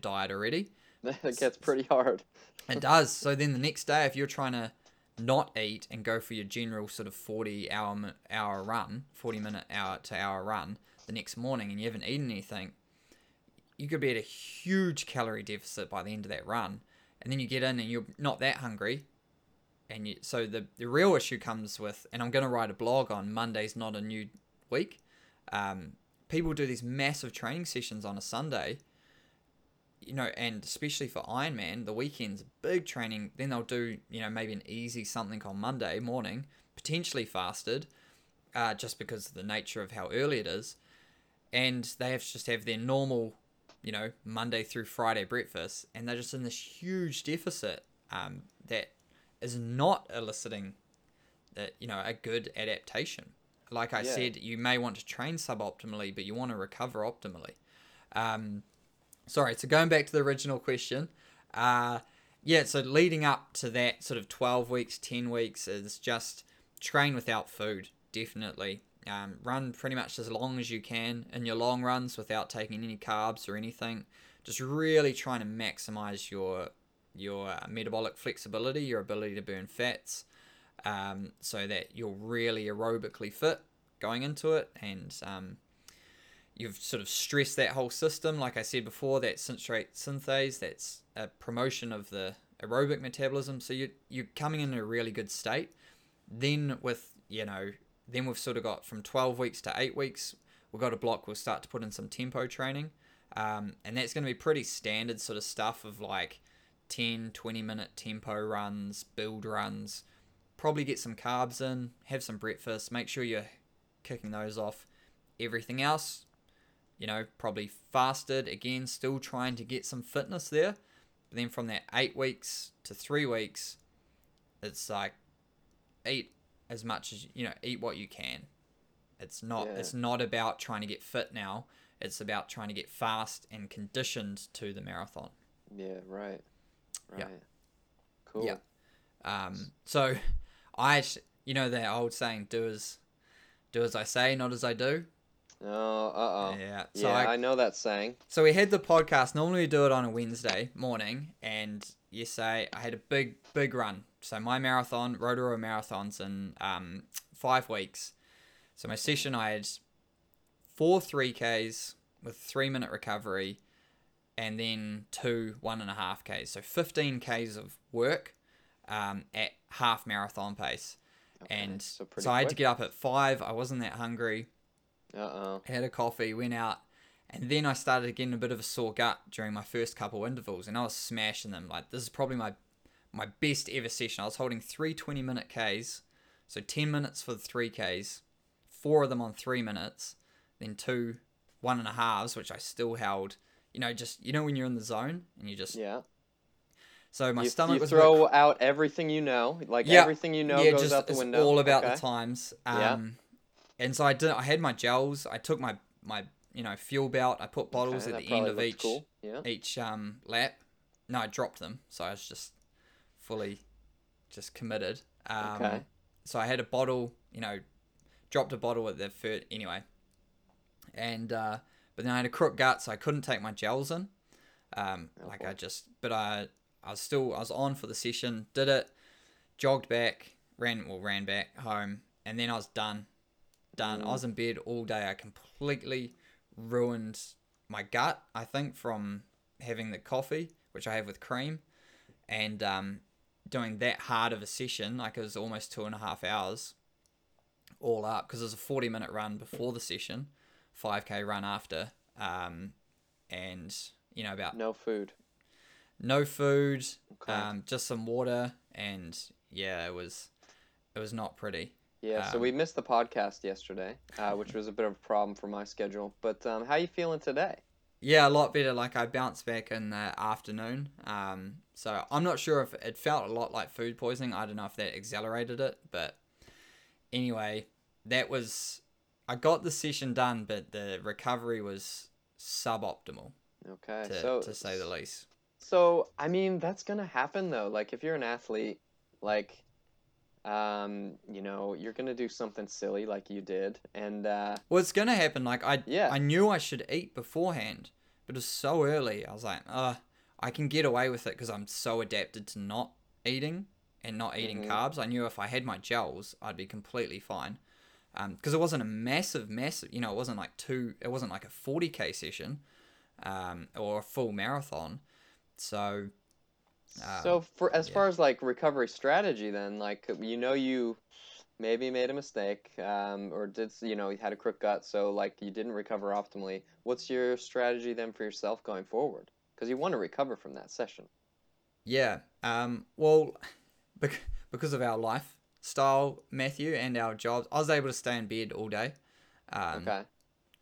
diet already. It gets pretty hard. It does. So then the next day, if you're trying to not eat and go for your general sort of 40 minute hour to hour run the next morning, and you haven't eaten anything, you could be at a huge calorie deficit by the end of that run. And then you get in and you're not that hungry. And you, so the real issue comes with, and I'm going to write a blog on Monday's Not a New Week. People do these massive training sessions on a Sunday, you know, and especially for Ironman, the weekend's big training. Then they'll do, you know, maybe an easy something on Monday morning, potentially fasted, just because of the nature of how early it is. And they have to just have their normal, you know, Monday through Friday breakfast, and they're just in this huge deficit that is not eliciting that, you know, a good adaptation. Like I said, you may want to train suboptimally, but you want to recover optimally. Sorry, so going back to the original question. So leading up to that sort of 12 weeks, 10 weeks is just train without food, definitely. Run pretty much as long as you can in your long runs without taking any carbs or anything. Just really trying to maximize your metabolic flexibility, your ability to burn fats, so that you're really aerobically fit going into it, and you've sort of stressed that whole system. Like I said before, that citrate synthase, that's a promotion of the aerobic metabolism, so you're coming in a really good state. Then with, you know, then we've sort of got from 12 weeks to 8 weeks, we've got a block, we'll start to put in some tempo training, and that's going to be pretty standard sort of stuff of like 10, 20 minute tempo runs, build runs, probably get some carbs in, have some breakfast, make sure you're kicking those off. Everything else, you know, probably fasted, again, still trying to get some fitness there. But then from that 8 weeks to 3 weeks, it's like eat as much as, you know, eat what you can. It's not, it's not about trying to get fit now. It's about trying to get fast and conditioned to the marathon. Yeah, right. Right. Yeah. Cool. Yeah. So I, you know, that old saying, do as I say, not as I do. Yeah. So I know that saying. So we had the podcast. Normally we do it on a Wednesday morning, and yesterday I had a big run. So my marathon, Rotorua marathon's in 5 weeks. So my session, I had 4 3Ks with 3 minute recovery, and then 2 1.5Ks. So 15Ks of work at half marathon pace. Okay, and so I had to get up at 5. I wasn't that hungry. Had a coffee, went out, and then I started getting a bit of a sore gut during my first couple intervals, and I was smashing them. Like, this is probably my best ever session. I was holding 3 20-minute Ks, so 10 minutes for the 3Ks, 4 of them on 3 minutes, then 2 1.5s, which I still held. You know, just, you know, when you're in the zone and you just, so my stomach was, you throw out everything, you know, like everything, you know, goes out the window. It's all about the times. And so I had my gels, I took my you know, fuel belt, I put bottles at the end of each lap. No, I dropped them. So I was just fully committed. So I had a bottle, you know, dropped a bottle at the first, anyway. And, but then I had a crook gut, so I couldn't take my gels in. I was on for the session, did it, jogged back, ran back home, and then I was done. I was in bed all day. I completely ruined my gut, I think, from having the coffee, which I have with cream, and doing that hard of a session. Like, it was almost 2.5 hours all up, because it was a 40 minute run before the session, 5K run after, and, you know, about no food, okay, just some water, and it was not pretty. So we missed the podcast yesterday, which was a bit of a problem for my schedule. But how are you feeling today? Yeah, a lot better. Like, I bounced back in the afternoon. So I'm not sure if it felt a lot like food poisoning. I don't know if that accelerated it. But anyway, I got the session done, but the recovery was suboptimal. Okay. To say the least. So, I mean, that's going to happen, though. Like, if you're an athlete, like... you know, you're going to do something silly like you did. And well, it's going to happen. Like I knew I should eat beforehand, but it was so early. I was like, I can get away with it because I'm so adapted to not eating and not eating carbs. I knew if I had my gels, I'd be completely fine. Because it wasn't a massive, you know, it wasn't like it wasn't like a 40K session or a full marathon. So... so for as far as like recovery strategy, then, like, you know, you maybe made a mistake or did, you know, you had a crook gut, so like you didn't recover optimally. What's your strategy then for yourself going forward? Because you want to recover from that session. Yeah. Well, because of our lifestyle, Matthew, and our jobs, I was able to stay in bed all day. Okay.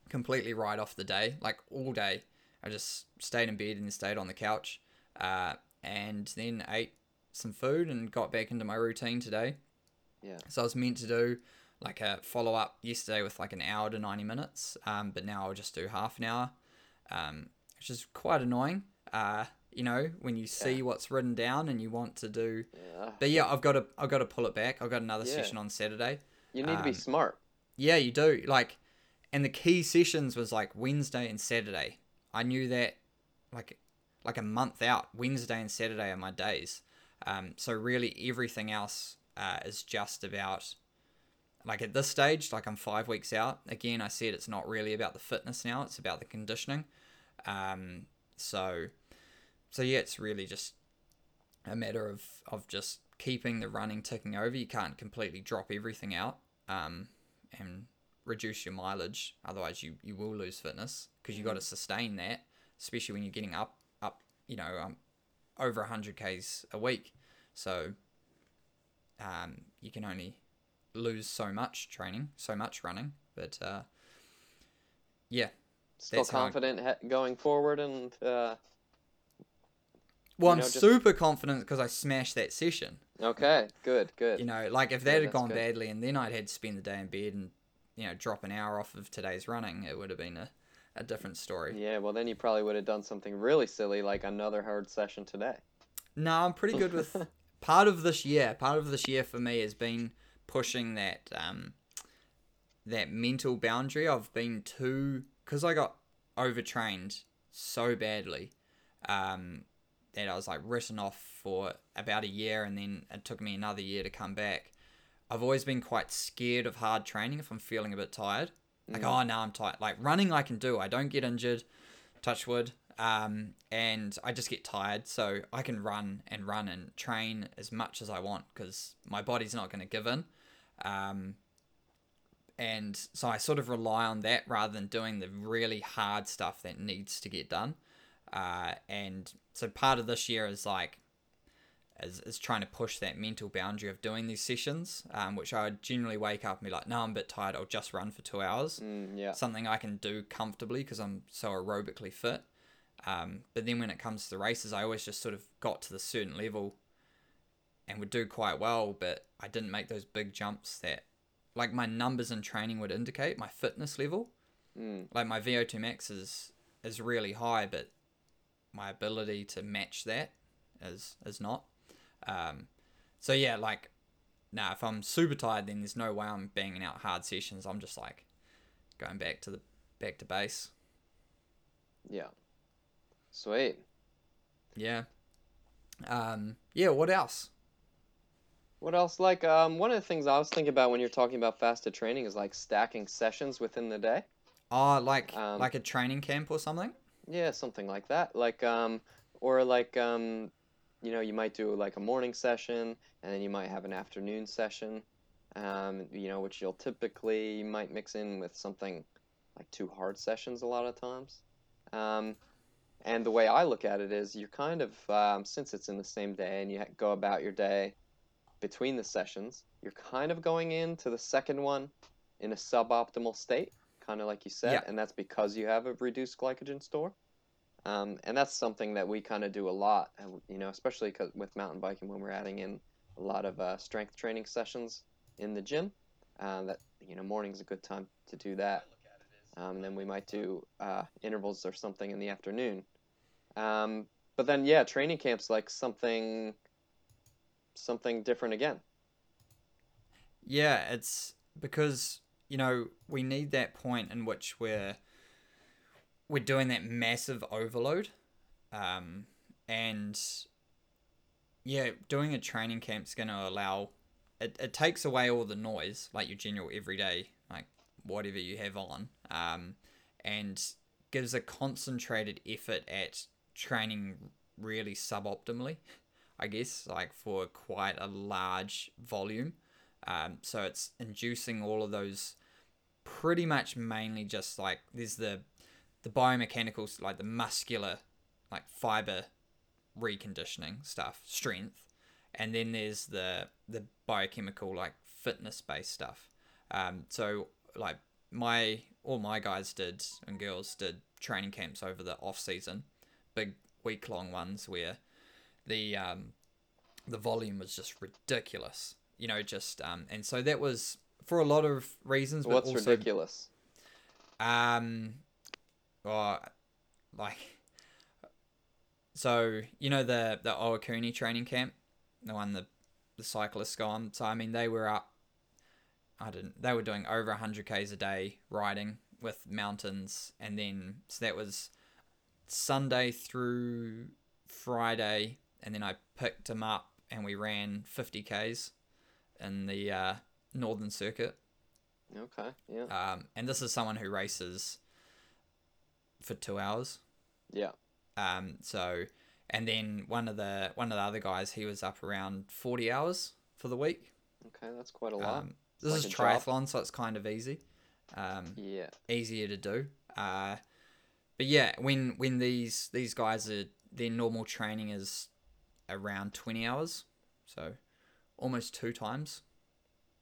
Completely right off the day, like all day. I just stayed in bed and stayed on the couch. And then ate some food and got back into my routine today. Yeah. So I was meant to do like a follow-up yesterday with like an hour to 90 minutes, but now I'll just do half an hour, which is quite annoying, you know, when you see what's written down and you want to do. Yeah. But yeah, I've got to pull it back. I've got another session on Saturday. You need to be smart. Yeah, you do. Like, and the key sessions was like Wednesday and Saturday. I knew that like a month out, Wednesday and Saturday are my days. So really everything else is just about, like at this stage, like I'm 5 weeks out. Again, I said it's not really about the fitness now, it's about the conditioning. So yeah, it's really just a matter of just keeping the running ticking over. You can't completely drop everything out and reduce your mileage. Otherwise you will lose fitness because you've got to sustain that, especially when you're getting up, you know, over 100Ks a week. So you can only lose so much training, so much running. But yeah. Still confident going forward and... well, I'm super confident because I smashed that session. Okay, good. You know, like if that had gone badly and then I'd had to spend the day in bed and, you know, drop an hour off of today's running, it would have been a different story. Yeah, well, then you probably would have done something really silly, like another hard session today. No, I'm pretty good with... part of this year for me has been pushing that that mental boundary. I've been too... Because I got overtrained so badly that I was, like, written off for about a year, and then it took me another year to come back. I've always been quite scared of hard training if I'm feeling a bit tired. Like, I'm tired. Like, running I can do. I don't get injured, touch wood, and I just get tired. So I can run and train as much as I want because my body's not going to give in. And so I sort of rely on that rather than doing the really hard stuff that needs to get done. And so part of this year is trying to push that mental boundary of doing these sessions, which I would generally wake up and be like, no, I'm a bit tired. I'll just run for 2 hours. Something I can do comfortably because I'm so aerobically fit. But then when it comes to the races, I always just sort of got to the certain level and would do quite well, but I didn't make those big jumps that like my numbers in training would indicate, my fitness level. Like my VO2 max is really high, but my ability to match that is not. So yeah, like now if I'm super tired, then there's no way I'm banging out hard sessions. I'm just like going back to base. Yeah. Sweet. Yeah. Yeah. What else? Like, one of the things I was thinking about when you're talking about fasted training is like stacking sessions within the day. Oh, like a training camp or something. Yeah. Something like that. Like, or like, you know, you might do like a morning session and then you might have an afternoon session, you know, which you might mix in with something like two hard sessions a lot of times. And the way I look at it is you're kind of, since it's in the same day and you go about your day between the sessions, you're kind of going into the second one in a suboptimal state, kind of like you said, and that's because you have a reduced glycogen store. And that's something that we kind of do a lot, you know, especially with mountain biking when we're adding in a lot of strength training sessions in the gym. That, you know, morning's a good time to do that. And then we might do intervals or something in the afternoon. But then, yeah, training camp's like something different again. Yeah, it's because, you know, we need that point in which we're doing that massive overload. And yeah, doing a training camp's going to allow, it takes away all the noise, like your general everyday, like whatever you have on, and gives a concentrated effort at training really suboptimally, I guess, like for quite a large volume. So it's inducing all of those pretty much mainly just like there's the biomechanical, like the muscular, like fiber reconditioning stuff, strength. And then there's the biochemical, like fitness based stuff. So like all my guys did and girls did training camps over the off season, big week long ones where the volume was just ridiculous, you know, just, and so that was for a lot of reasons. But what's also ridiculous? So, you know, the Owakuni training camp, the one the cyclists go on. So, I mean, they were up, they were doing over 100Ks a day riding with mountains. And then, so that was Sunday through Friday. And then I picked them up and we ran 50Ks in the Northern Circuit. Okay, yeah. And this is someone who races for 2 hours. Yeah. So, and then one of the other guys, he was up around 40 hours for the week. Okay, that's quite a lot. This is triathlon, so it's kind of easy. Yeah. Easier to do. But yeah, when these guys are, their normal training is around 20 hours, so almost 2 times.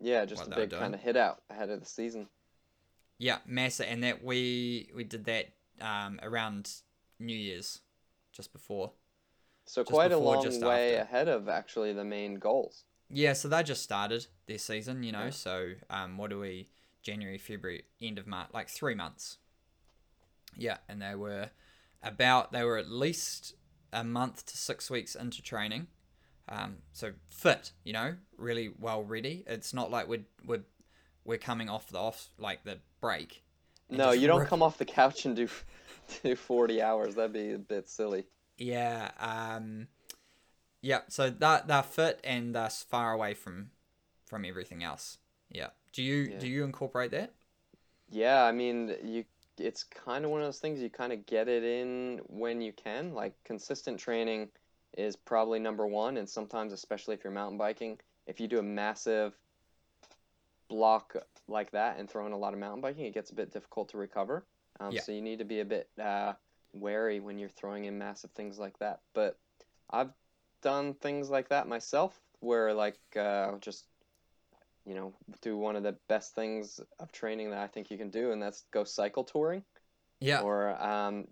Yeah, just a big kind of hit out ahead of the season. Yeah, massive, and that we did that around New Year's, just before. So just quite before, a long way after. Ahead of actually the main goals. Yeah, so they just started their season, you know. Yeah. So what do we, January, February, end of March, like 3 months. Yeah, and they were at least a month to 6 weeks into training. So fit, you know, really well ready. It's not like we're coming off the break. No, you don't come off the couch and do 40 hours. That'd be a bit silly. Yeah. Yeah, so they're fit and thus far away from everything else. Yeah. Do you incorporate that? Yeah, I mean, it's kind of one of those things you kind of get it in when you can. Like, consistent training is probably number one, and sometimes, especially if you're mountain biking, if you do a massive block like that and throw in a lot of mountain biking, it gets a bit difficult to recover. So you need to be a bit wary when you're throwing in massive things like that. But I've done things like that myself where, like, just, you know, do one of the best things of training that I think you can do, and that's go cycle touring. Yeah. Or,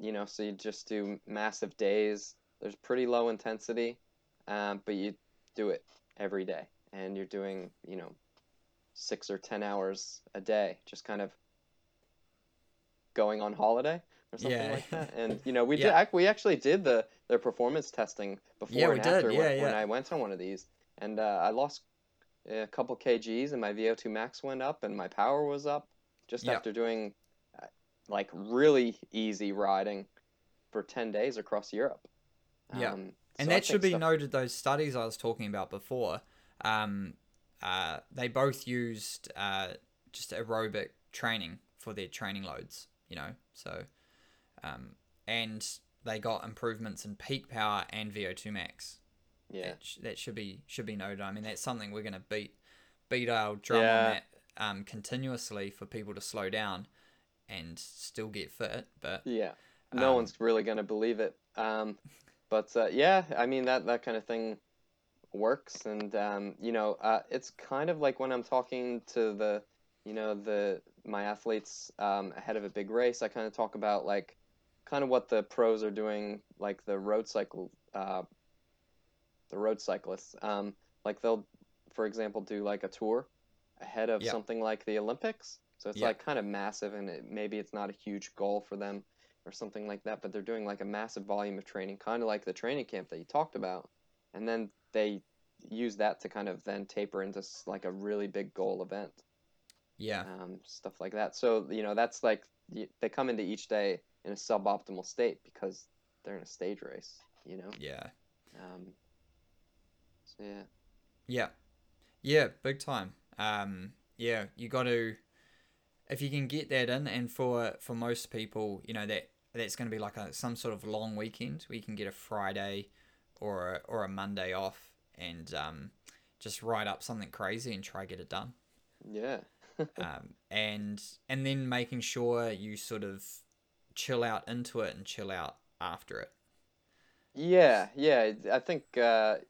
you know, so you just do massive days. There's pretty low intensity, but you do it every day. And you're doing, you know, 6 or 10 hours a day, just kind of going on holiday or something like that. And, you know, we actually did the performance testing before when I went on one of these, and I lost a couple kgs and my VO2 max went up and my power was up just after doing like really easy riding for 10 days across Europe. And so that should be noted, those studies I was talking about before, they both used just aerobic training for their training loads, you know, so and they got improvements in peak power and VO2 max. Yeah, that should be noted. I mean, that's something we're going to beat our drum on that continuously for people to slow down and still get fit. But yeah, no one's really going to believe it. But yeah, I mean that kind of thing works, and you know, it's kind of like when I'm talking to my athletes ahead of a big race, I kind of talk about like kind of what the pros are doing, like the road cyclists. Like they'll, for example, do like a tour ahead of something like the Olympics. So it's like kind of massive, and maybe it's not a huge goal for them or something like that, but they're doing like a massive volume of training, kind of like the training camp that you talked about. And then they use that to kind of then taper into like a really big goal event. Yeah. Stuff like that. So, you know, that's like they come into each day in a suboptimal state because they're in a stage race, you know? Yeah. So yeah. Yeah. Yeah. Big time. Yeah. You got to, if you can get that in, and for most people, you know, that's going to be like some sort of long weekend where you can get a Friday or a Monday off and just write up something crazy and try to get it done. Yeah. And then making sure you sort of chill out into it and chill out after it. Yeah, yeah. I think it'd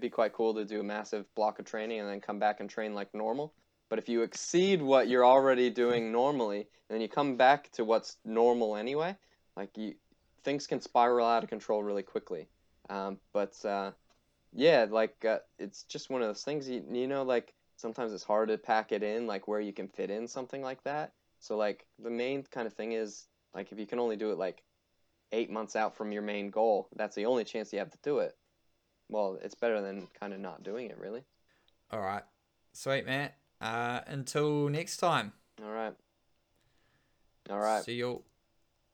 be quite cool to do a massive block of training and then come back and train like normal. But if you exceed what you're already doing normally, and then you come back to what's normal anyway, like things can spiral out of control really quickly. It's just one of those things, you know, like sometimes it's hard to pack it in, like where you can fit in something like that. So like the main kind of thing is like, if you can only do it like 8 months out from your main goal, that's the only chance you have to do it. Well, it's better than kind of not doing it, really. All right. Sweet, Matt. Until next time. All right. See you all.